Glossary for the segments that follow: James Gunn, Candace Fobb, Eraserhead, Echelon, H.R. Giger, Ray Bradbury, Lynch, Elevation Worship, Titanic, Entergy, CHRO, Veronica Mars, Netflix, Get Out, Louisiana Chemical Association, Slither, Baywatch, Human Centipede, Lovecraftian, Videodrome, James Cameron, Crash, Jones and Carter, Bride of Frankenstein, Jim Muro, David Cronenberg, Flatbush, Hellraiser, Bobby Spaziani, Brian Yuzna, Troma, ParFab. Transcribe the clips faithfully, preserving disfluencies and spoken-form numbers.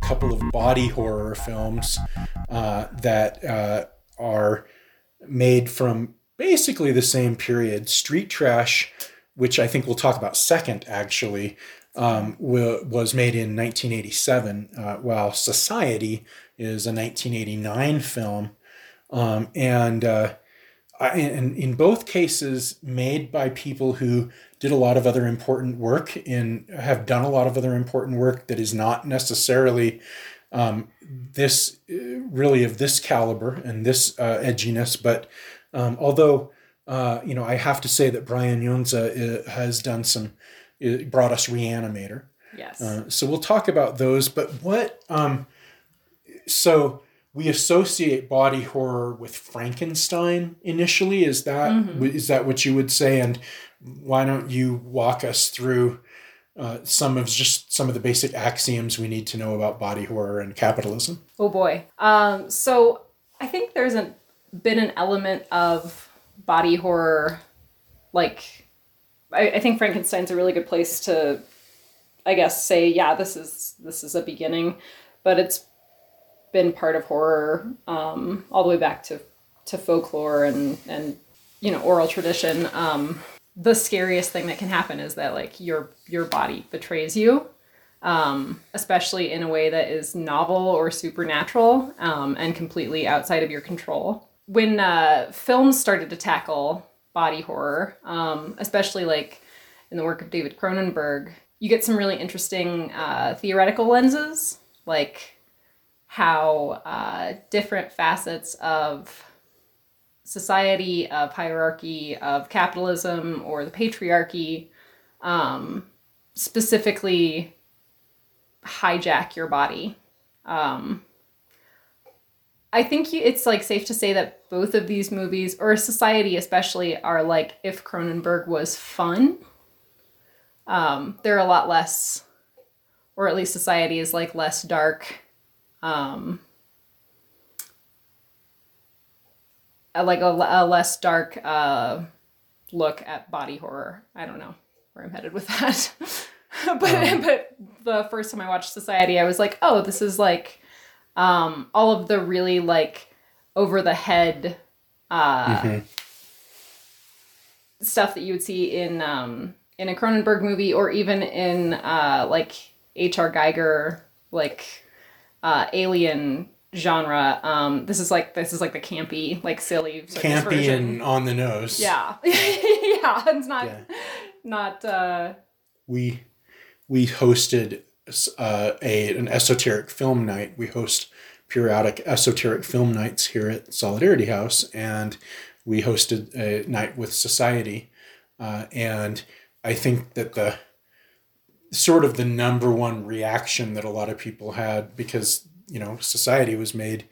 Couple of body horror films uh, that uh, are made from basically the same period. Street Trash, which I think we'll talk about second, actually, um, w- was made in nineteen eighty-seven, uh, while Society is a nineteen eighty-nine film. Um, and uh, I, in, in both cases, made by people who did a lot of other important work and have done a lot of other important work that is not necessarily um, this really of this caliber and this uh, edginess. But um, although, uh, you know, I have to say that Brian Yuzna has done some, brought us Re-Animator. Yes. Uh, so we'll talk about those, but what, um, so we associate body horror with Frankenstein initially. Is that, mm-hmm. is that what you would say? And why don't you walk us through uh, some of just some of the basic axioms we need to know about body horror and capitalism? Oh boy. Um, so I think there's an, been an element of body horror. Like, I, I think Frankenstein's a really good place to, I guess, say, yeah, this is, this is a beginning, but it's been part of horror um, all the way back to, to folklore and, and, you know, oral tradition. Um, the scariest thing that can happen is that like your, your body betrays you, um, especially in a way that is novel or supernatural, um, and completely outside of your control. When, uh, films started to tackle body horror, um, especially like in the work of David Cronenberg, you get some really interesting, uh, theoretical lenses, like how, uh, different facets of society, of hierarchy, of capitalism, or the patriarchy, um, specifically hijack your body. Um, I think you, it's like safe to say that both of these movies, or Society especially, are like if Cronenberg was fun. Um, they're a lot less, or at least Society is like less dark. Um, like a, a less dark uh, look at body horror. I don't know where I'm headed with that. but um, but the first time I watched Society, I was like, oh, this is like um, all of the really like over the head uh, mm-hmm. stuff that you would see in um, in a Cronenberg movie, or even in uh, like H R. Giger, like uh, Alien genre. Um, this is like, this is like the campy, like silly campy and on the nose. Yeah. yeah. It's not, yeah. not, uh, we, we hosted, uh, a, an esoteric film night. We host periodic esoteric film nights here at Solidarity House. And we hosted a night with Society. Uh, and I think that the sort of the number one reaction that a lot of people had, because you know, Society was made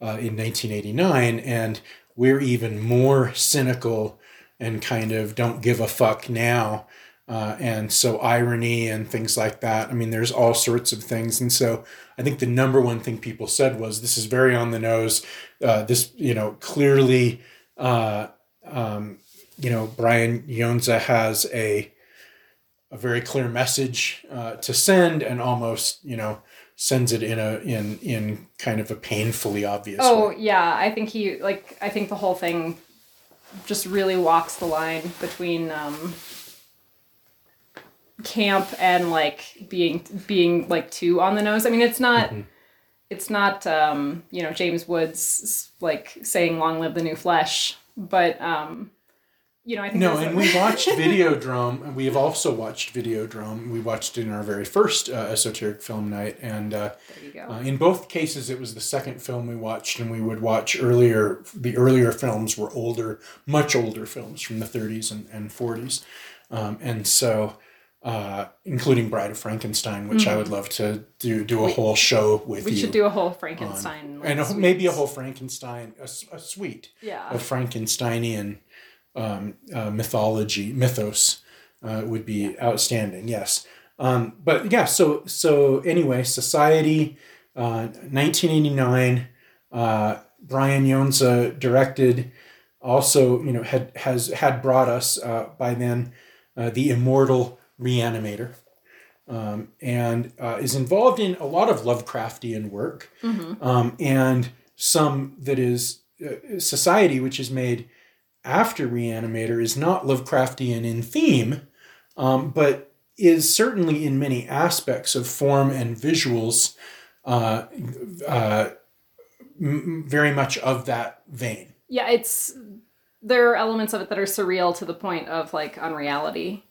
uh, in nineteen eighty-nine, and we're even more cynical and kind of don't give a fuck now. Uh, and so irony and things like that. I mean, there's all sorts of things. And so I think the number one thing people said was, this is very on the nose. Uh, this, you know, clearly, uh, um, you know, Brian Yuzna has a, a very clear message uh, to send, and almost, you know, sends it in a in in kind of a painfully obvious oh way. Yeah, I think he like I think the whole thing just really walks the line between um camp and like being being like too on the nose. I mean, it's not mm-hmm. it's not um you know, James Woods like saying long live the new flesh, but um you know, I think no, and we watched Videodrome, and we have also watched Videodrome. We watched it in our very first uh, esoteric film night, and uh, there you go. Uh, in both cases, it was the second film we watched, and we would watch earlier. The earlier films were older, much older films from the thirties and, and forties, um, and so uh, including Bride of Frankenstein, which mm-hmm. I would love to do do a we, whole show with we you. We should do a whole Frankenstein. On, and a, maybe a whole Frankenstein, a, a suite yeah. of Frankensteinian Um, uh, mythology, mythos uh, would be outstanding. Yes. Um, but yeah, so so anyway, Society, Uh, nineteen eighty-nine, uh, Brian Yuzna directed, also, you know, had, has had brought us uh, by then uh, the immortal Re-Animator, um, and uh, is involved in a lot of Lovecraftian work, mm-hmm. um, and some that is uh, Society, which is made after Re-Animator, is not Lovecraftian in theme, um, but is certainly in many aspects of form and visuals uh, uh, m- very much of that vein. Yeah, it's there are elements of it that are surreal to the point of like unreality.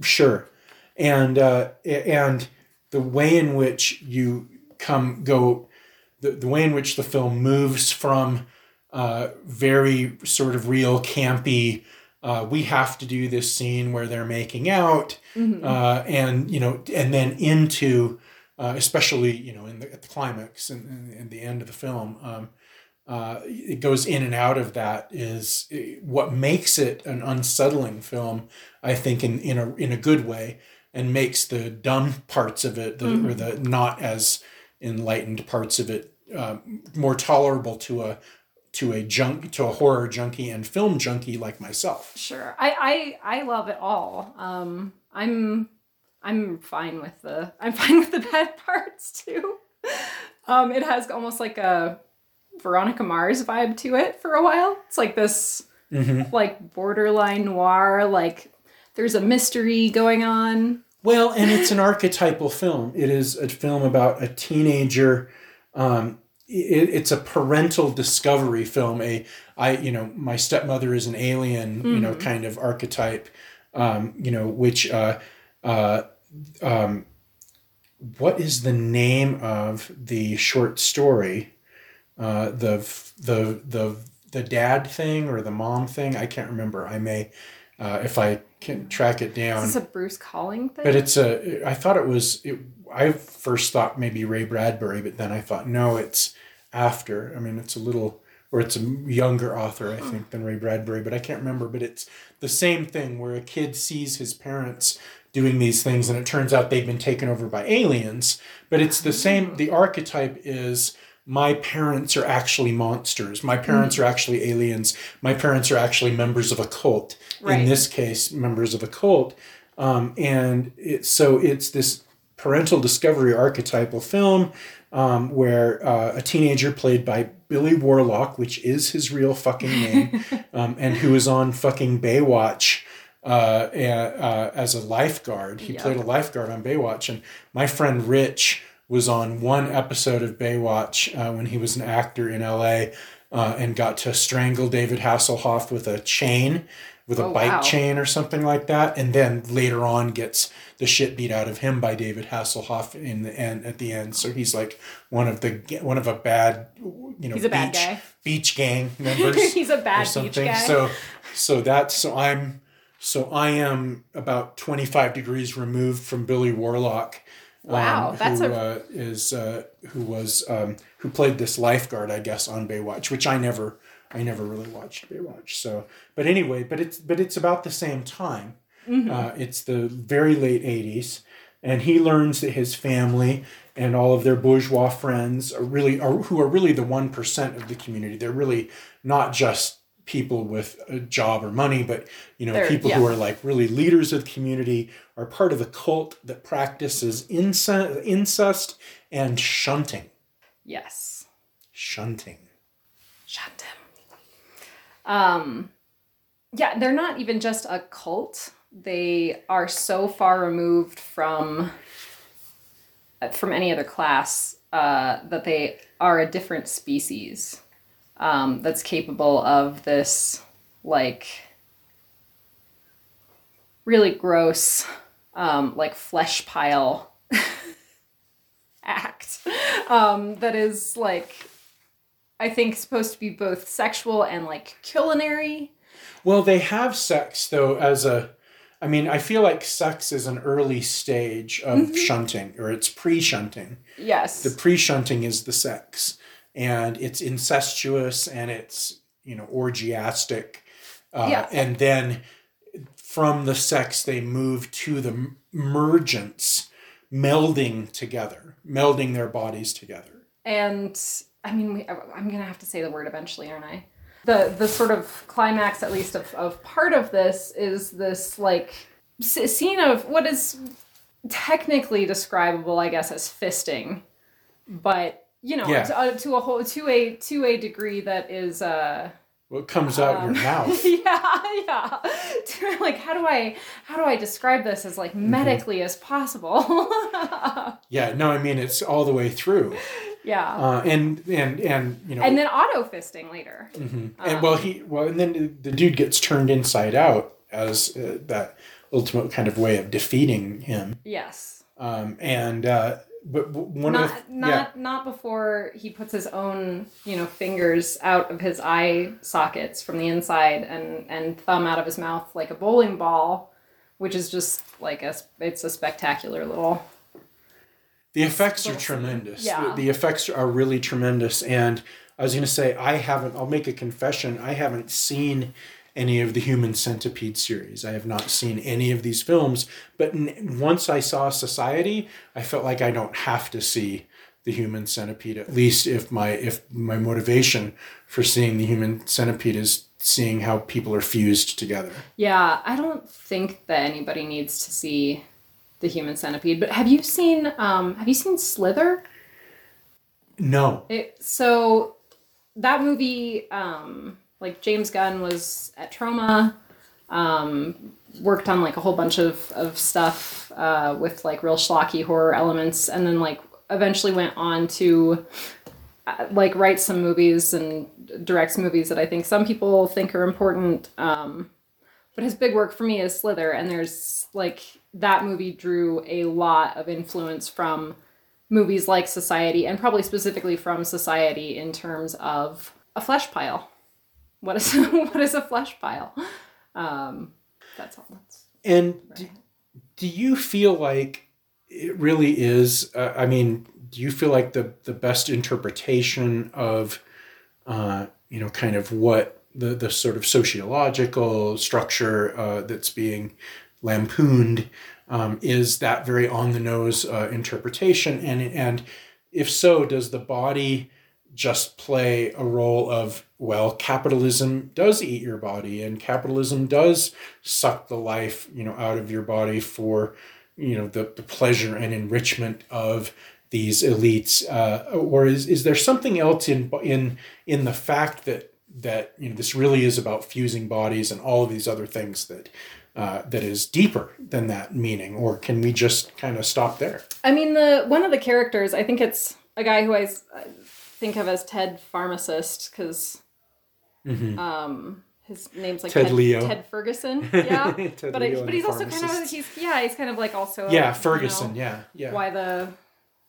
Sure, and uh, and the way in which you come go, the, the way in which the film moves from uh, very sort of real campy. Uh, we have to do this scene where they're making out, mm-hmm. uh, and you know, and then into, uh, especially you know, in the, at the climax and, and, and the end of the film, um, uh, it goes in and out of that. Is what makes it an unsettling film, I think, in in a in a good way, and makes the dumb parts of it, the, mm-hmm. or the not as enlightened parts of it, uh, more tolerable to a. to a junk, to a horror junkie and film junkie like myself. Sure. I, I, I love it all. Um, I'm, I'm fine with the, I'm fine with the bad parts too. Um, it has almost like a Veronica Mars vibe to it for a while. It's like this, mm-hmm. like borderline noir, like there's a mystery going on. Well, and it's an archetypal film. It is a film about a teenager, um, it's a parental discovery film. A, I, you know, my stepmother is an alien, mm-hmm. you know, kind of archetype, um, you know, which, uh, uh, um, what is the name of the short story? Uh, the, the, the, the dad thing or the mom thing. I can't remember. I may, uh, if I can track it down. Is this a Bruce Colling thing? But it's a, I thought it was, it, I first thought maybe Ray Bradbury, but then I thought, no, it's, after, I mean, it's a little, or it's a younger author, I think, than Ray Bradbury, but I can't remember. But it's the same thing where a kid sees his parents doing these things, and it turns out they've been taken over by aliens. But it's the same. The archetype is my parents are actually monsters. My parents mm-hmm. are actually aliens. My parents are actually members of a cult. Right. In this case, members of a cult. Um, and it, so it's this parental discovery archetypal film. Um, where uh, a teenager played by Billy Warlock, which is his real fucking name, um, and who was on fucking Baywatch uh, uh, as a lifeguard. He yep. played a lifeguard on Baywatch. And my friend Rich was on one episode of Baywatch uh, when he was an actor in L A uh, and got to strangle David Hasselhoff with a chain, with a oh, bike wow. chain or something like that. And then later on gets the shit beat out of him by David Hasselhoff in the end, at the end. So he's like one of the, one of a bad, you know, he's a beach, bad guy. Beach gang members. He's a bad beach guy. So, so that's, so I'm, so I am about twenty-five degrees removed from Billy Warlock. Wow. Um, that's who, a... uh, is, uh, who was, um, who played this lifeguard, I guess, on Baywatch, which I never, I never really watched Baywatch. So, but anyway, but it's, but it's about the same time. Mm-hmm. Uh, it's the very late eighties, and he learns that his family and all of their bourgeois friends are really are who are really the one percent of the community. They're really not just people with a job or money, but you know, they're, people yeah. who are like really leaders of the community are part of a cult that practices incest, incest and shunting. Yes, shunting. Shunt him. Um, yeah, they're not even just a cult. They are so far removed from from any other class uh, that they are a different species um, that's capable of this, like, really gross, um, like, flesh pile act um, that is, like, I think supposed to be both sexual and, like, culinary. Well, they have sex, though, as a... I mean, I feel like sex is an early stage of mm-hmm. shunting, or it's pre-shunting. Yes. The pre-shunting is the sex, and it's incestuous, and it's, you know, orgiastic. Uh, yeah. And then from the sex, they move to the mergence melding together, melding their bodies together. And I mean, we, I'm going to have to say the word eventually, aren't I? The the sort of climax, at least of, of part of this, is this like scene of what is technically describable, I guess, as fisting, but you know, yeah. to, uh, to a whole to a to a degree that is. Uh, What comes out um, your mouth? Yeah, yeah. Like, how do I, how do I describe this as like medically mm-hmm. as possible? Yeah, no, I mean it's all the way through. Yeah. Uh, and and and you know. And then auto fisting later. Mm-hmm. And um, well, he well, and then the dude gets turned inside out as uh, that ultimate kind of way of defeating him. Yes. Um, and uh, but one not, of the, not yeah. not before he puts his own, you know, fingers out of his eye sockets from the inside and, and thumb out of his mouth like a bowling ball, which is just like a it's a spectacular little. The effects little, are tremendous. Yeah. The, the effects are really tremendous, and I was going to say I haven't. I'll make a confession. I haven't seen any of the Human Centipede series. I have not seen any of these films, but n- once I saw Society, I felt like I don't have to see the Human Centipede, at least if my if my motivation for seeing the Human Centipede is seeing how people are fused together. Yeah, I don't think that anybody needs to see the Human Centipede, but have you seen um, have you seen Slither? No. It, so that movie... Um, Like, James Gunn was at Troma, um, worked on, like, a whole bunch of, of stuff uh, with, like, real schlocky horror elements, and then, like, eventually went on to, uh, like, write some movies and directs movies that I think some people think are important. Um, but his big work for me is Slither, and there's, like, that movie drew a lot of influence from movies like Society, and probably specifically from Society in terms of a flesh pile. What is what is a flesh pile? Um, that's all. That's and right. do, do you feel like it really is? Uh, I mean, do you feel like the the best interpretation of, uh, you know, kind of what the the sort of sociological structure uh, that's being lampooned um, is that very on the nose uh, interpretation? And and if so, does the body just play a role of, well, capitalism does eat your body and capitalism does suck the life, you know, out of your body for, you know, the, the pleasure and enrichment of these elites? Uh, or is, is there something else in, in, in the fact that, that, you know, this really is about fusing bodies and all of these other things that, uh, that is deeper than that meaning, or can we just kind of stop there? I mean, the, one of the characters, I think it's a guy who I, I think of as Ted Pharmacist, because mm-hmm. um, his name's like Ted, Ted Leo, Ted Ferguson. Yeah, Ted but Leo I, but he's also pharmacist. kind of he's yeah he's kind of like also yeah like, Ferguson you know, yeah yeah why the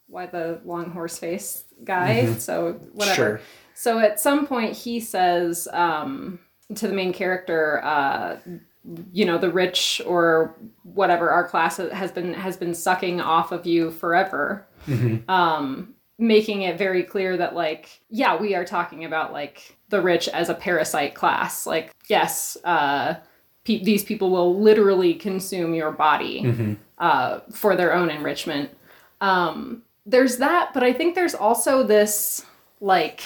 why the long horse face guy mm-hmm. so whatever. Sure. So at some point he says um, to the main character, uh, you know, the rich or whatever our class has been has been sucking off of you forever. Mm-hmm. Um, making it very clear that, like, yeah, we are talking about, like, the rich as a parasite class. Like, yes, uh, pe- these people will literally consume your body mm-hmm. uh, for their own enrichment. Um, there's that, but I think there's also this, like,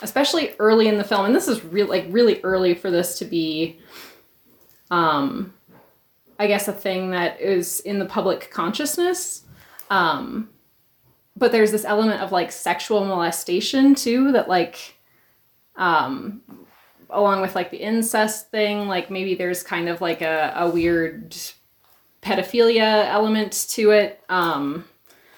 especially early in the film, and this is, re- like, really early for this to be, um, I guess, a thing that is in the public consciousness. Um But there's this element of, like, sexual molestation, too, that, like, um, along with, like, the incest thing, like, maybe there's kind of, like, a, a weird pedophilia element to it. Um,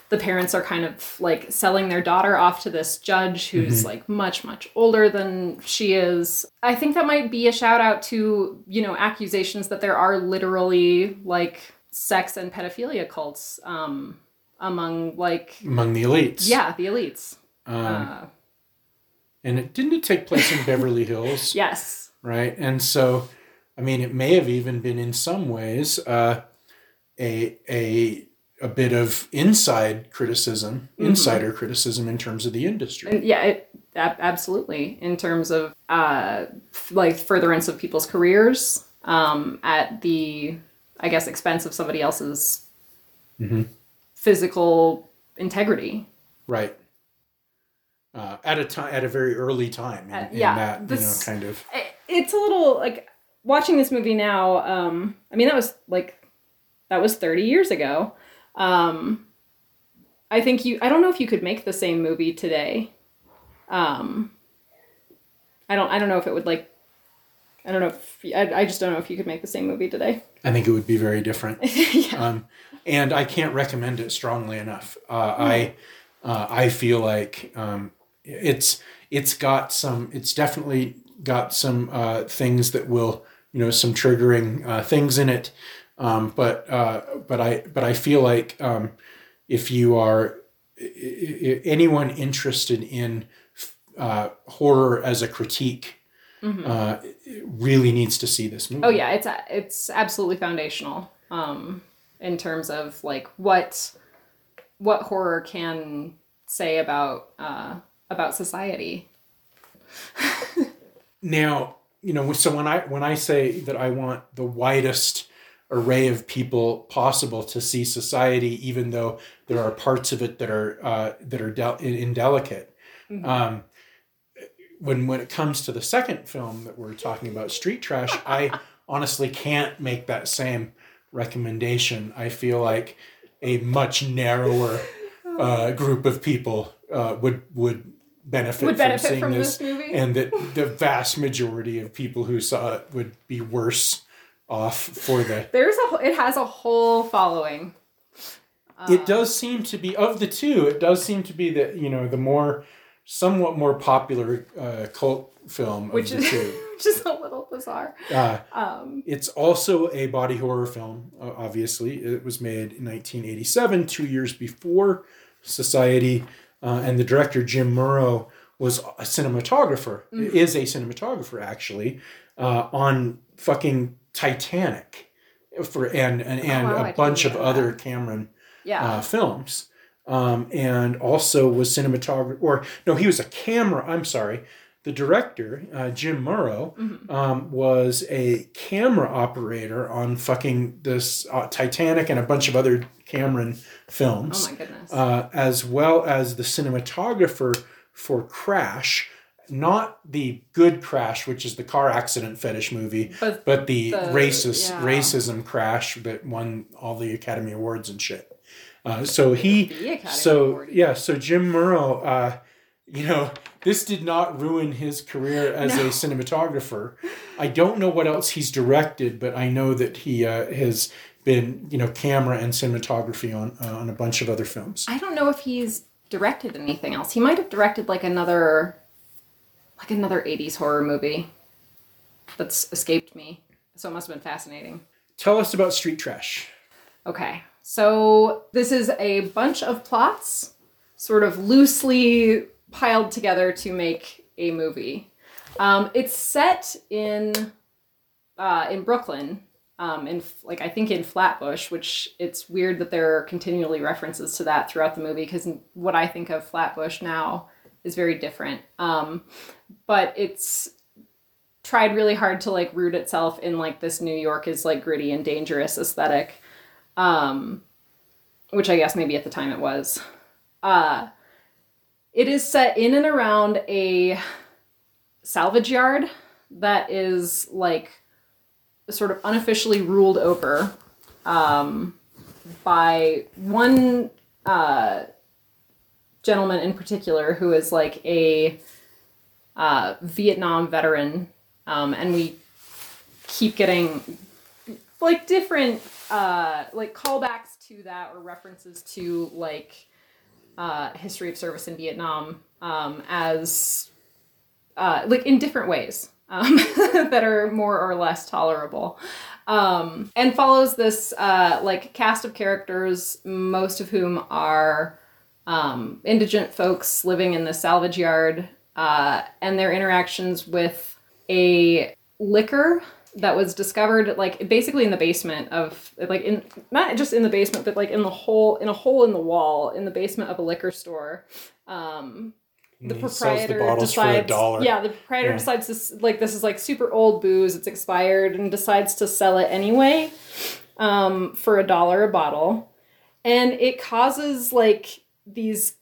the parents are kind of, like, selling their daughter off to this judge who's, mm-hmm. like, much, much older than she is. I think that might be a shout-out to, you know, accusations that there are literally, like, sex and pedophilia cults, um... Among like among the elites, yeah, the elites. Um, uh, and it didn't it take place in Beverly Hills, yes, right. And so, I mean, it may have even been in some ways uh, a a a bit of inside criticism, mm-hmm. insider criticism in terms of the industry. And yeah, it, ab- absolutely in terms of uh, f- like furtherance of people's careers um, at the, I guess, expense of somebody else's. Mm-hmm. physical integrity. Right. Uh, at a time, at a very early time, in, uh, yeah, in that this, you know, kind of. It's a little like watching this movie now. Um, I mean, that was like that was thirty years ago. Um, I think you. I don't know if you could make the same movie today. Um, I don't. I don't know if it would like. I don't know. If, I, I just don't know if you could make the same movie today. I think it would be very different. Yeah. Um, and I can't recommend it strongly enough. Uh, mm. I uh, I feel like. Um, It's it's got some it's definitely got some uh, things that will, you know, some triggering uh, things in it, um, but uh, but I but I feel like um, if you are if anyone interested in uh, horror as a critique, mm-hmm. uh, really needs to see this movie. Oh yeah, it's it's absolutely foundational um, in terms of like what what horror can say about. Uh, about society. Now, you know, so when I, when I say that I want the widest array of people possible to see society, even though there are parts of it that are, uh, that are del- indelicate. Mm-hmm. Um, when, when it comes to the second film that we're talking about, Street Trash, I honestly can't make that same recommendation. I feel like a much narrower uh, group of people Uh, would would benefit, would benefit from seeing from this, this movie? And that the vast majority of people who saw it would be worse off for the. There's a it has a whole following. Uh, it does seem to be of the two. It does seem to be that you know the more, somewhat more popular uh, cult film of which the is, two, which is a little bizarre. Uh, um, it's also a body horror film. Obviously, it was made in nineteen eighty-seven, two years before Society. Uh, and the director, Jim Muro, was a cinematographer, mm-hmm. is a cinematographer, actually, uh, on fucking Titanic for and and, and oh, wow, a I bunch of other that. Cameron yeah. uh, films. Um, and also was cinematographer, or no, he was a camera, I'm sorry. The director, uh, Jim Muro, mm-hmm. um, was a camera operator on fucking this uh, Titanic and a bunch of other Cameron films. Oh my goodness. Uh, as well as the cinematographer for Crash, not the good Crash, which is the car accident fetish movie, but, but the, the racist yeah. racism Crash that won all the Academy Awards and shit. Uh, so he, the Academy so Award. yeah, so Jim Muro, uh, you know, this did not ruin his career as no. a cinematographer. I don't know what else he's directed, but I know that he uh, has been, you know, camera and cinematography on uh, on a bunch of other films. I don't know if he's directed anything else. He might have directed like another, like another eighties horror movie that's escaped me. So it must have been fascinating. Tell us about Street Trash. Okay, so this is a bunch of plots, sort of loosely piled together to make a movie. Um, it's set in uh, in Brooklyn. Um, in like I think in Flatbush, which it's weird that there are continually references to that throughout the movie because what I think of Flatbush now is very different. Um, but it's tried really hard to like root itself in like this New York is like gritty and dangerous aesthetic, um, which I guess maybe at the time it was. Uh, it is set in and around a salvage yard that is like sort of unofficially ruled over um, by one uh, gentleman in particular who is like a uh, Vietnam veteran. Um, and we keep getting like different uh, like callbacks to that or references to like uh, history of service in Vietnam um, as uh, like in different ways. Um, that are more or less tolerable, um, and follows this uh, like cast of characters, most of whom are um, indigent folks living in the salvage yard, uh, and their interactions with a liquor that was discovered like basically in the basement of like in not just in the basement but like in the hole in a hole in the wall in the basement of a liquor store. Um, The proprietor the decides, yeah, the proprietor yeah. decides this, like, this is like super old booze, it's expired, and decides to sell it anyway um, for a dollar a bottle. And it causes, like, these...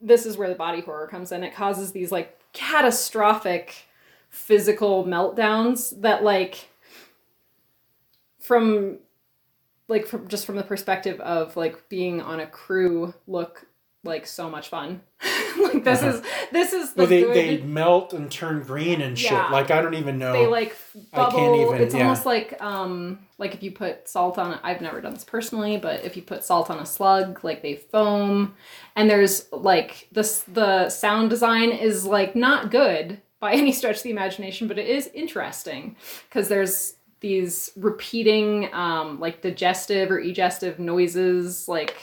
This is where the body horror comes in. It causes these, like, catastrophic physical meltdowns that, like, from... Like, from, just from the perspective of, like, being on a crew look... like so much fun. Like this uh-huh. is this is the well, they, they melt and turn green and shit. Yeah. Like I don't even know. They like bubble. I can't even, it's yeah. almost like um like if you put salt on a, I've never done this personally, but if you put salt on a slug, like they foam. And there's like this the sound design is like not good by any stretch of the imagination, but it is interesting because there's these repeating um like digestive or egestive noises like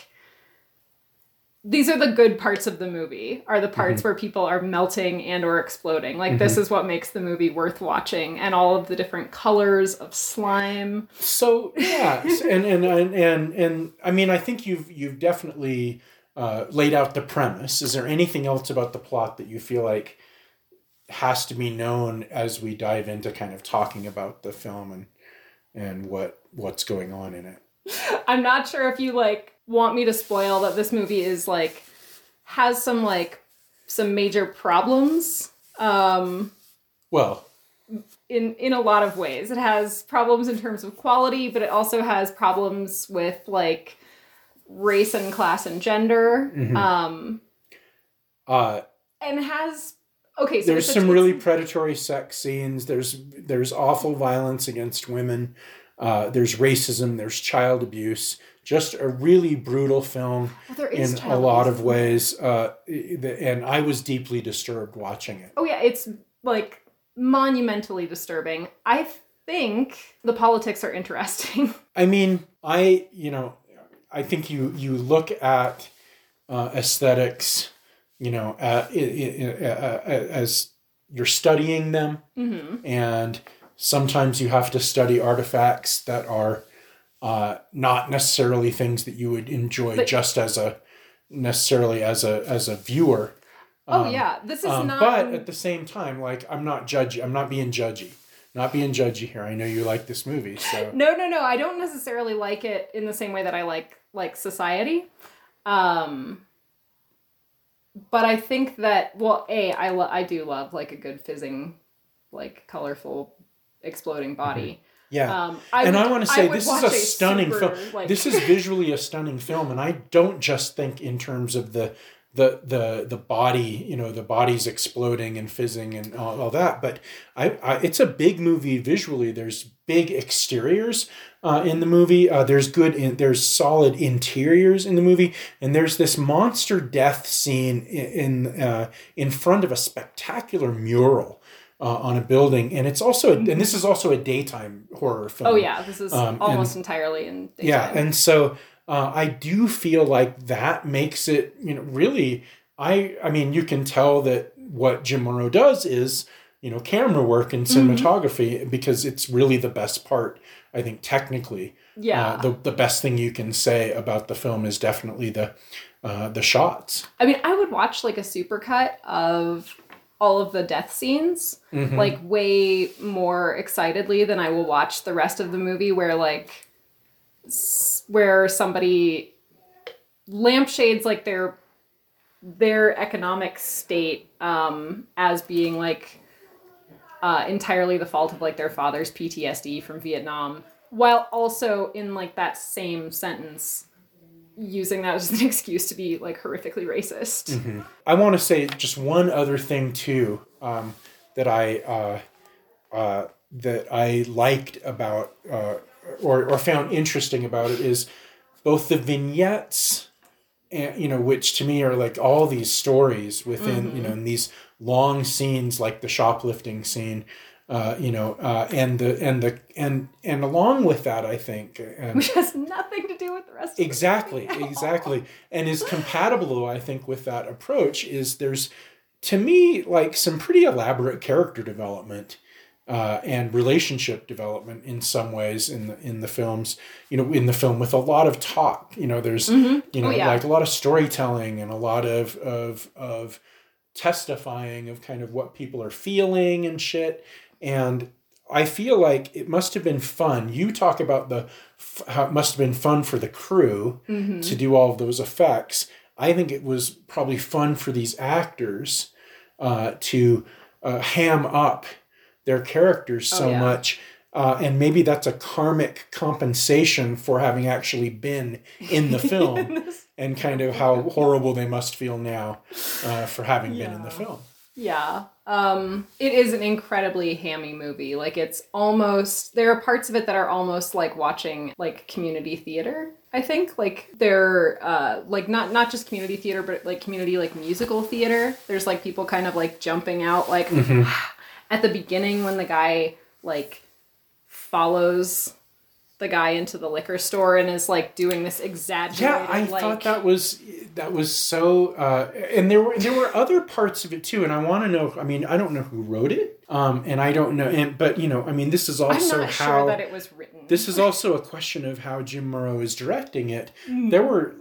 these are the good parts of the movie, are the parts mm-hmm. where people are melting and or exploding. Like, mm-hmm. this is what makes the movie worth watching. And all of the different colors of slime. So, yeah. and, and, and, and, and, I mean, I think you've, you've definitely uh, laid out the premise. Is there anything else about the plot that you feel like has to be known as we dive into kind of talking about the film and, and what, what's going on in it? I'm not sure if you, like, want me to spoil that this movie is, like, has some, like, some major problems. Um, well. In, in a lot of ways. It has problems in terms of quality, but it also has problems with, like, race and class and gender. Mm-hmm. Um, uh, and has... Okay, so there's some really predatory sex scenes. There's There's awful violence against women. Uh, there's racism, there's child abuse, just a really brutal film well, in a lot abuse. of ways. Uh, and I was deeply disturbed watching it. Oh yeah, it's like monumentally disturbing. I think the politics are interesting. I mean, I, you know, I think you, you look at uh, aesthetics, you know, uh, it, it, uh, as you're studying them mm-hmm. and... Sometimes you have to study artifacts that are uh, not necessarily things that you would enjoy but, just as a necessarily as a as a viewer. Oh um, yeah, this is um, not. But at the same time, like I'm not judgy. I'm not being judgy. Not being judgy here. I know you like this movie, so no, no, no. I don't necessarily like it in the same way that I like like Society. Um, but I think that well, a I lo- I do love like a good fizzing, like colorful. Exploding body. Mm-hmm. Yeah. Um, I and would, I want to say this is a stunning super, film. Like... This is visually a stunning film. And I don't just think in terms of the, the, the, the body, you know, the body's exploding and fizzing and all, all that. But I, I, it's a big movie visually. There's big exteriors uh, in the movie. Uh, there's good, in, there's solid interiors in the movie. And there's this monster death scene in, in, uh, in front of a spectacular mural. Uh, on a building, and it's also, a, and this is also a daytime horror film. Oh yeah, this is um, almost and, entirely in daytime. Yeah, and so uh, I do feel like that makes it, you know, really, I, I mean, you can tell that what Jim Muro does is, you know, camera work and cinematography mm-hmm. because it's really the best part, I think, technically. Yeah. Uh, the the best thing you can say about the film is definitely the uh, the shots. I mean, I would watch like a supercut of all of the death scenes, mm-hmm. like way more excitedly than I will watch the rest of the movie where like, s- where somebody lampshades like their, their economic state um, as being like uh, entirely the fault of like their father's P T S D from Vietnam, while also in like that same sentence using that as an excuse to be like horrifically racist. Mm-hmm. I want to say just one other thing too, um, that I, uh, uh, that I liked about, uh, or, or found interesting about it is both the vignettes and, you know, which to me are like all these stories within, mm-hmm. you know, in these long scenes, like the shoplifting scene, Uh, you know, uh, and the and the and and along with that, I think, and which has nothing to do with the rest. Exactly, of exactly, and is compatible, though, I think, with that approach. Is there's, to me, like some pretty elaborate character development, uh, and relationship development in some ways in the in the films. You know, in the film with a lot of talk. You know, there's mm-hmm. you know oh, yeah. like a lot of storytelling and a lot of of of testifying of kind of what people are feeling and shit. And I feel like it must have been fun. You talk about the how it must have been fun for the crew mm-hmm. to do all of those effects. I think it was probably fun for these actors uh, to uh, ham up their characters so oh, yeah. much. Uh, and maybe that's a karmic compensation for having actually been in the film and kind of how horrible they must feel now uh, for having yeah. been in the film. Yeah. Um, it is an incredibly hammy movie. Like, it's almost, there are parts of it that are almost like watching like community theater, I think. Like they're uh, like not, not just community theater, but like community, like musical theater. There's like people kind of like jumping out, like mm-hmm. at the beginning when the guy like follows the guy into the liquor store and is like doing this exaggerated. Yeah, I like... thought that was that was so. Uh, and there were there were other parts of it too. And I want to know. I mean, I don't know who wrote it. Um, and I don't know. And but you know, I mean, this is also I'm not how sure that it was written. This is also a question of how Jim Muro is directing it. Mm. There were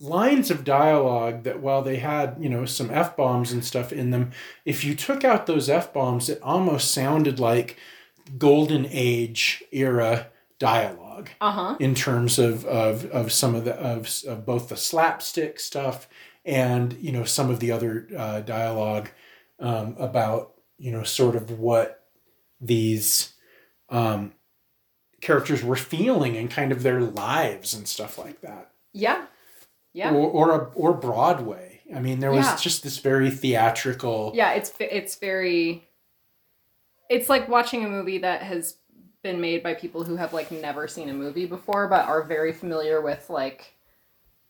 lines of dialogue that, while they had, you know, some F-bombs and stuff in them, if you took out those F-bombs, it almost sounded like Golden Age era dialogue uh-huh. in terms of, of, of some of the, of, of both the slapstick stuff and, you know, some of the other uh, dialogue um, about, you know, sort of what these um, characters were feeling and kind of their lives and stuff like that. Yeah. Yeah. Or, or, a, or Broadway. I mean, there was yeah. just this very theatrical. Yeah. It's, it's very, it's like watching a movie that has been made by people who have like never seen a movie before but are very familiar with like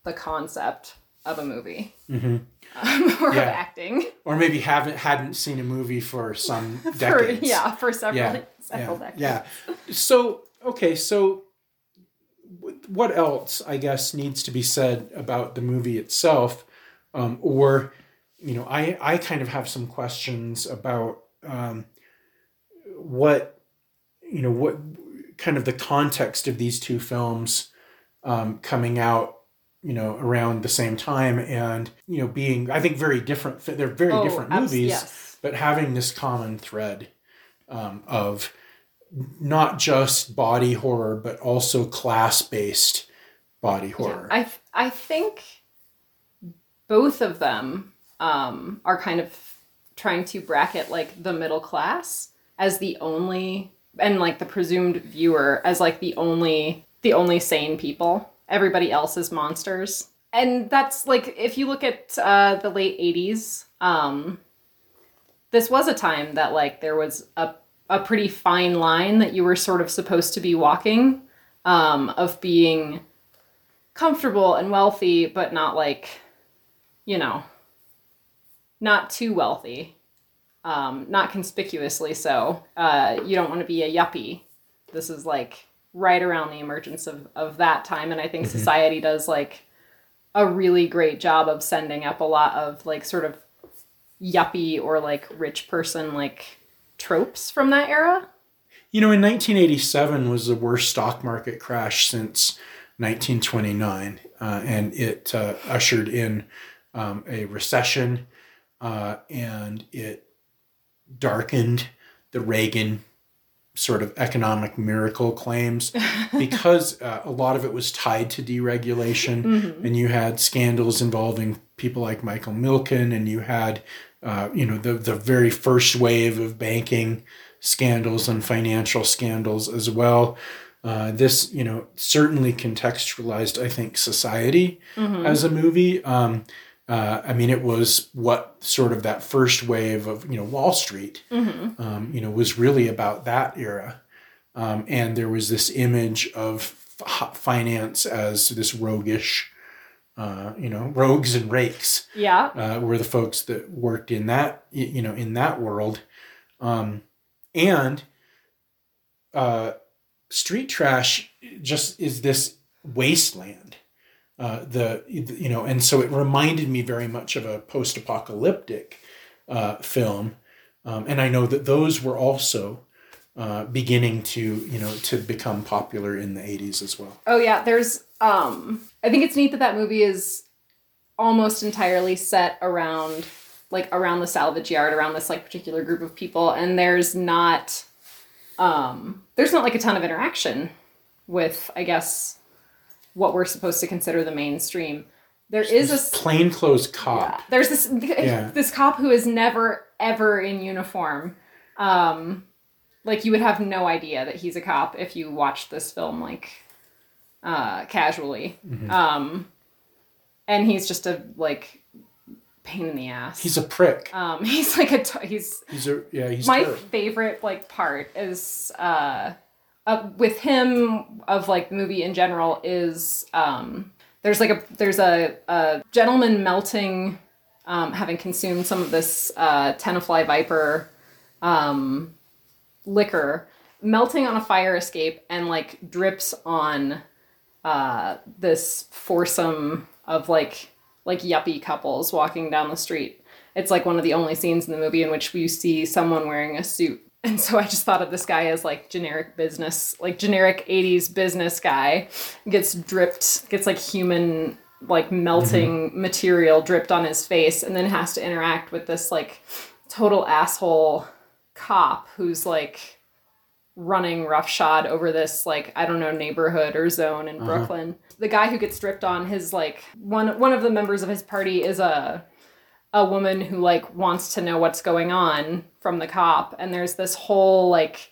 the concept of a movie mm-hmm. um, or yeah. of acting, or maybe haven't hadn't seen a movie for some decades for, yeah for several yeah. several yeah. decades yeah so okay so what else I guess needs to be said about the movie itself, um, or you know I I kind of have some questions about um, what you know, what kind of the context of these two films um, coming out, you know, around the same time and, you know, being, I think, very different. They're very oh, different abs- movies, yes. but having this common thread um, of not just body horror, but also class-based body horror. Yeah, I th- I think both of them um, are kind of trying to bracket like the middle class as the only... and like the presumed viewer as like the only the only sane people. Everybody else is monsters. And that's like, if you look at uh, the late eighties, um, this was a time that like there was a, a pretty fine line that you were sort of supposed to be walking um, of being comfortable and wealthy, but not like, you know, not too wealthy. Um, not conspicuously so. Uh, you don't want to be a yuppie. This is like right around the emergence of, of that time. And I think mm-hmm. society does like a really great job of sending up a lot of like sort of yuppie or like rich person like tropes from that era. You know, in nineteen eighty-seven was the worst stock market crash since nineteen twenty-nine. Uh, and it uh, ushered in um, a recession uh, and it darkened the Reagan sort of economic miracle claims because uh, a lot of it was tied to deregulation mm-hmm. and you had scandals involving people like Michael Milken and you had, uh, you know, the, the very first wave of banking scandals and financial scandals as well. Uh, this, you know, certainly contextualized, I think, society mm-hmm. as a movie. Um, Uh, I mean, it was what sort of that first wave of, you know, Wall Street, mm-hmm. um, you know, was really about that era. Um, and there was this image of f- finance as this roguish, uh, you know, rogues and rakes. Yeah. Uh, were the folks that worked in that, you know, in that world. Um, and uh, street trash just is this wasteland. Uh, the, you know, and so it reminded me very much of a post-apocalyptic uh, film. Um, and I know that those were also uh, beginning to, you know, to become popular in the eighties as well. Oh yeah. There's, um, I think it's neat that that movie is almost entirely set around, like around the salvage yard, around this like particular group of people. And there's not um, there's not like a ton of interaction with, I guess, what we're supposed to consider the mainstream. There is this a plainclothes cop. Yeah, there's this yeah. this cop who is never ever in uniform. Um, like you would have no idea that he's a cop if you watched this film like uh, casually. Mm-hmm. Um, and he's just a like pain in the ass. He's a prick. Um, he's like a t- he's he's a yeah. He's my terrible. favorite like part is uh, uh, with him of like the movie in general is. Um, There's like a there's a, a gentleman melting, um, having consumed some of this uh, Tenafly Viper um, liquor, melting on a fire escape and like drips on uh, this foursome of like like yuppie couples walking down the street. It's like one of the only scenes in the movie in which we see someone wearing a suit. And so I just thought of this guy as like generic business, like generic eighties business guy gets dripped, gets like human, like melting mm-hmm. material dripped on his face and then has to interact with this like total asshole cop who's like running roughshod over this, like, I don't know, neighborhood or zone in uh-huh. Brooklyn. The guy who gets dripped on his like one, one of the members of his party is a a woman who like wants to know what's going on from the cop. And there's this whole like,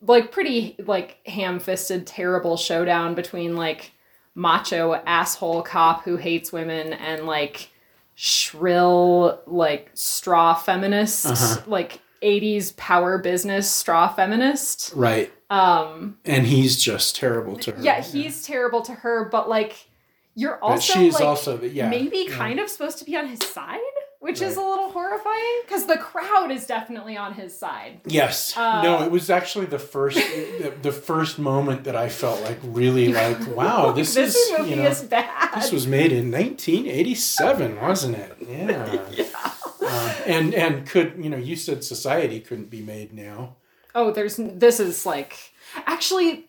like pretty like ham-fisted, terrible showdown between like macho asshole cop who hates women and like shrill, like straw feminist, uh-huh. like eighties power business straw feminist. Right. Um, and he's just terrible to her. Yeah. He's yeah. terrible to her, but like, You're also, she's like, also yeah, maybe yeah. kind of supposed to be on his side, which right. is a little horrifying because the crowd is definitely on his side. Yes. Uh, no, it was actually the first the, the first moment that I felt like really like, wow, this, this is, movie you know, is bad. This was made in nineteen eighty-seven, wasn't it? Yeah. yeah. Uh, and, and could, you know, you said Society couldn't be made now. Oh, there's, this is like, actually...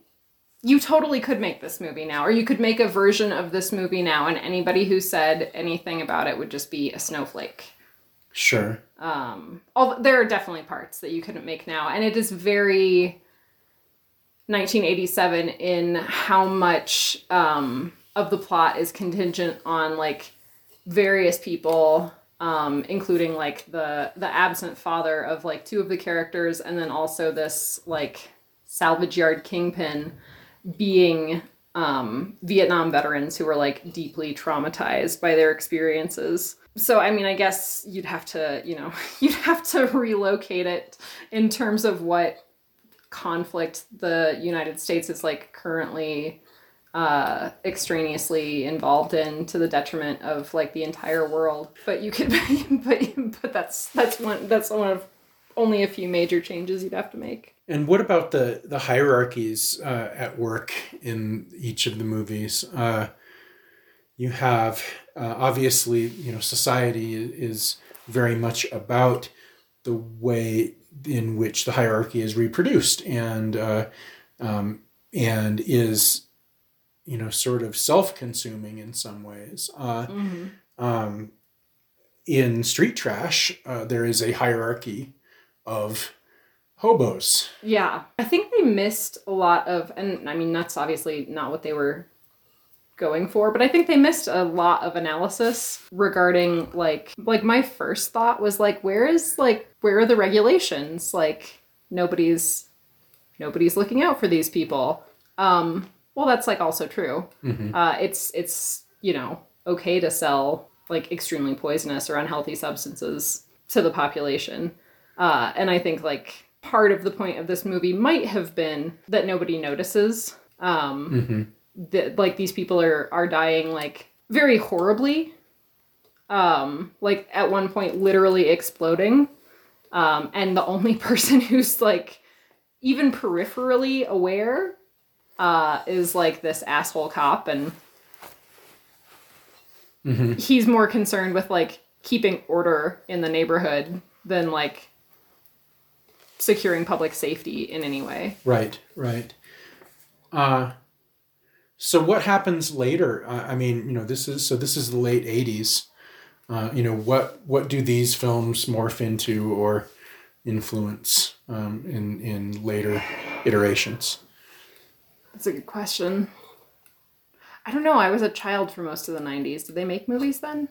You totally could make this movie now, or you could make a version of this movie now, and anybody who said anything about it would just be a snowflake. Sure. Um, although there are definitely parts that you couldn't make now, and it is very nineteen eighty-seven in how much um, of the plot is contingent on like various people, um, including like the the absent father of like two of the characters, and then also this like salvage yard kingpin. Being um, Vietnam veterans who were like deeply traumatized by their experiences. So, I mean, I guess you'd have to, you know, you'd have to relocate it in terms of what conflict the United States is like currently uh, extraneously involved in to the detriment of like the entire world. But you could, but, but that's, that's one, that's one of only a few major changes you'd have to make. And what about the, the hierarchies uh, at work in each of the movies? Uh, you have, uh, obviously, you know, Society is very much about the way in which the hierarchy is reproduced and uh, um, and is, you know, sort of self-consuming in some ways. Uh, mm-hmm. um, in Street Trash, uh, there is a hierarchy of... hobos. Yeah. I think they missed a lot of, and I mean, that's obviously not what they were going for, but I think they missed a lot of analysis regarding like, like my first thought was like, where is like, where are the regulations? Like nobody's, nobody's looking out for these people. Um, well, that's like also true. Mm-hmm. Uh, it's, it's, you know, okay to sell like extremely poisonous or unhealthy substances to the population. Uh, and I think like, part of the point of this movie might have been that nobody notices. Um, mm-hmm. that like these people are, are dying like very horribly. Um, like at one point literally exploding. Um, and the only person who's like even peripherally aware uh, is like this asshole cop. And mm-hmm. he's more concerned with like keeping order in the neighborhood than like securing public safety in any way. Right, right. Uh, so what happens later? Uh, I mean, you know, this is, so this is the late eighties. Uh, you know, what, what do these films morph into or influence um, in in later iterations? That's a good question. I don't know. I was a child for most of the nineties. Did they make movies then?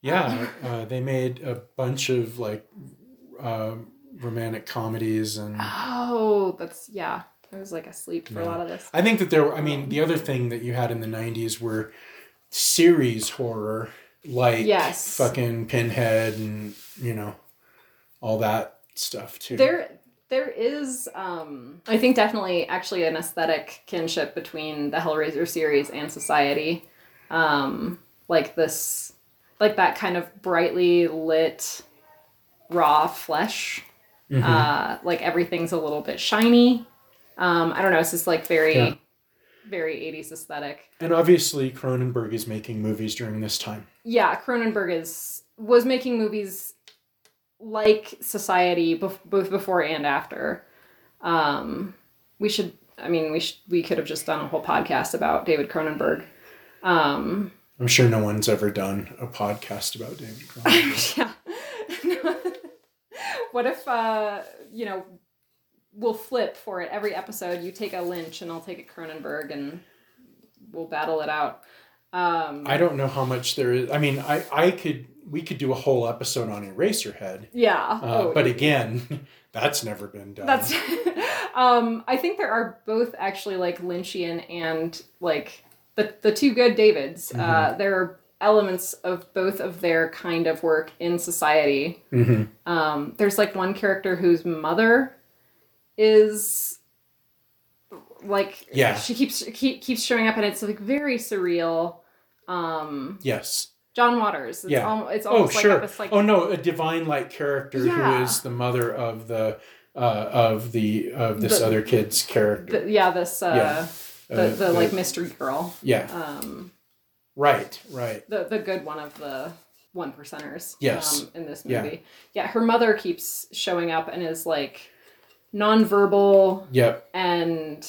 Yeah, uh, they made a bunch of like uh, romantic comedies and. Oh, that's yeah. I was like asleep for yeah. a lot of this. I think that there were, I mean, the other thing that you had in the nineties were series horror, like yes. fucking Pinhead and, you know, all that stuff too. There, there is, um, I think definitely actually an aesthetic kinship between the Hellraiser series and Society. Um, like this, like that kind of brightly lit raw flesh. Mm-hmm. Uh, like everything's a little bit shiny. Um, I don't know. It's just like very, yeah. very eighties aesthetic. And obviously Cronenberg is making movies during this time. Yeah. Cronenberg is, was making movies like Society bef- both before and after. Um, we should, I mean, we should, we could have just done a whole podcast about David Cronenberg. Um, I'm sure no one's ever done a podcast about David Cronenberg. yeah. What if, uh, you know, we'll flip for it. Every episode, you take a Lynch and I'll take a Cronenberg and we'll battle it out. Um, I don't know how much there is. I mean, I, I could, we could do a whole episode on Eraserhead. Yeah. Uh, oh, but yeah. again, that's never been done. That's, um, I think there are both actually like Lynchian and like the, the two good Davids. Mm-hmm. Uh, there are elements of both of their kind of work in Society. Mm-hmm. Um, there's like one character whose mother is like yeah. she keeps keep, keeps showing up and it's like very surreal. Um, yes, John Waters. It's yeah, al- it's almost oh, like sure. This, like, oh no, a divine-like character yeah. who is the mother of the uh, of the of this the, other kid's character. The, yeah, this uh, yeah. the, uh, the, the, the like mystery girl. Yeah. Um, right, right. The the good one of the one percenters. Yes. Um, in this movie, yeah. yeah, her mother keeps showing up and is like. Nonverbal, yep, and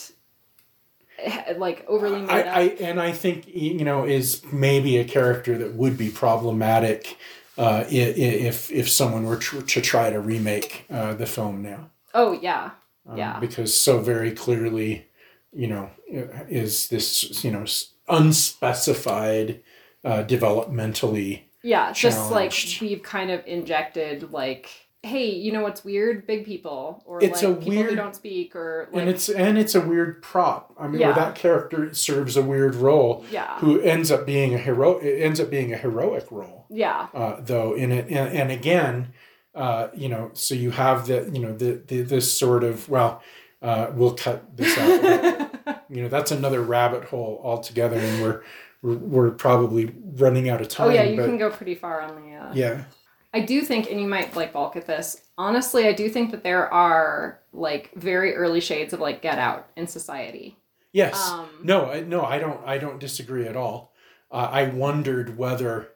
like overly made I, up. I and I think you know is maybe a character that would be problematic uh, if if someone were to, to try to remake uh, the film now. Oh yeah, um, yeah. Because so very clearly, you know, is this you know unspecified uh, developmentally. Yeah, just challenged. Like we've kind of injected like. Hey, you know what's weird? Big people, or it's like people weird, who don't speak, or like, and it's and it's a weird prop. I mean, yeah. where that character serves a weird role, yeah. who ends up being a hero. It ends up being a heroic role, yeah. Uh, though in it, and, and again, uh, you know, so you have the, you know, the, the this sort of well, uh, we'll cut this out. You know, that's another rabbit hole altogether, and we're we're probably running out of time. Oh yeah, you but, can go pretty far on the uh... yeah. I do think, and you might like balk at this, honestly, I do think that there are like very early shades of like Get Out in Society. Yes. Um, no, I, no, I don't, I don't disagree at all. Uh, I wondered whether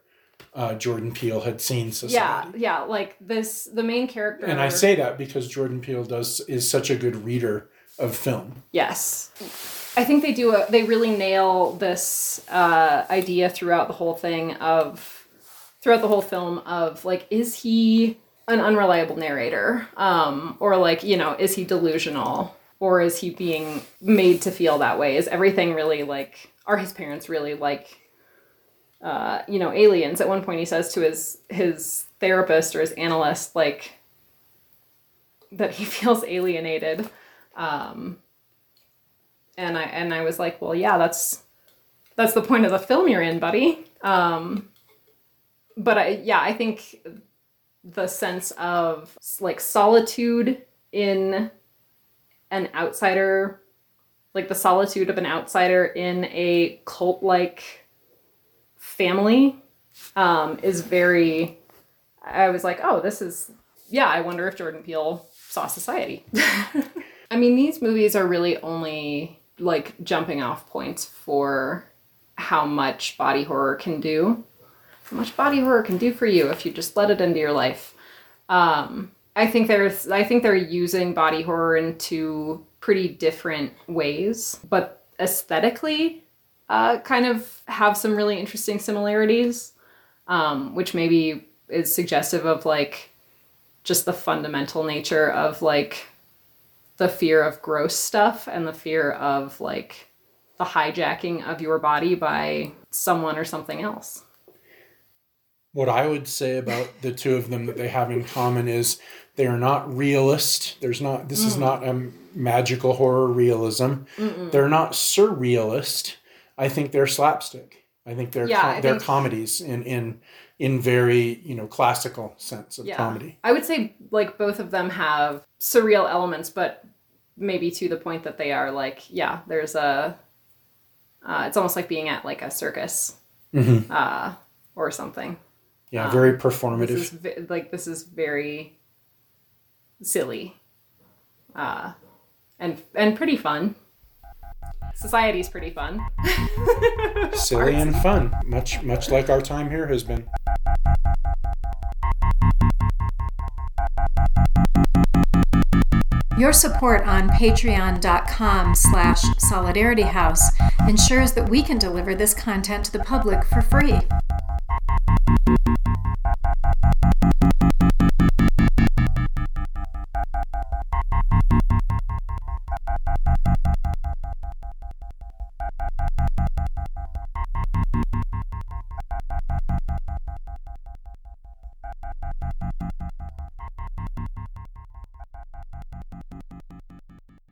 uh, Jordan Peele had seen Society. Yeah. Yeah. Like this, the main character. And I say that because Jordan Peele does, is such a good reader of film. Yes. I think they do, a, they really nail this uh, idea throughout the whole thing of, throughout the whole film of like, is he an unreliable narrator? Um, or like, you know, is he delusional or is he being made to feel that way? Is everything really like, are his parents really like, uh, you know, aliens? At one point he says to his, his therapist or his analyst, like that he feels alienated. Um, and I, and I was like, well, yeah, that's, that's the point of the film you're in, buddy. Um, But I, yeah, I think the sense of like solitude in an outsider, like the solitude of an outsider in a cult-like family um, is very, I was like, oh, this is, yeah, I wonder if Jordan Peele saw Society. I mean, these movies are really only like jumping off points for how much body horror can do. How much body horror can do for you if you just let it into your life. Um, I think there's, I think they're using body horror in two pretty different ways, but aesthetically, uh, kind of have some really interesting similarities, um, which maybe is suggestive of like just the fundamental nature of, like, the fear of gross stuff and the fear of, like, the hijacking of your body by someone or something else. What I would say about the two of them that they have in common is they are not realist. There's not, this mm. is not a magical horror realism. Mm-mm. They're not surrealist. I think they're slapstick. I think they're, yeah, com- I they're think... comedies in, in, in very, you know, classical sense of yeah. comedy. I would say, like, both of them have surreal elements, but maybe to the point that they are, like, yeah, there's a, uh, it's almost like being at, like, a circus mm-hmm. uh, or something. Yeah, very performative. Um, this is, like, this is very silly, uh, and and pretty fun. Society's pretty fun. Silly and fun, much much like our time here has been. Your support on Patreon.com slash Solidarity House ensures that we can deliver this content to the public for free.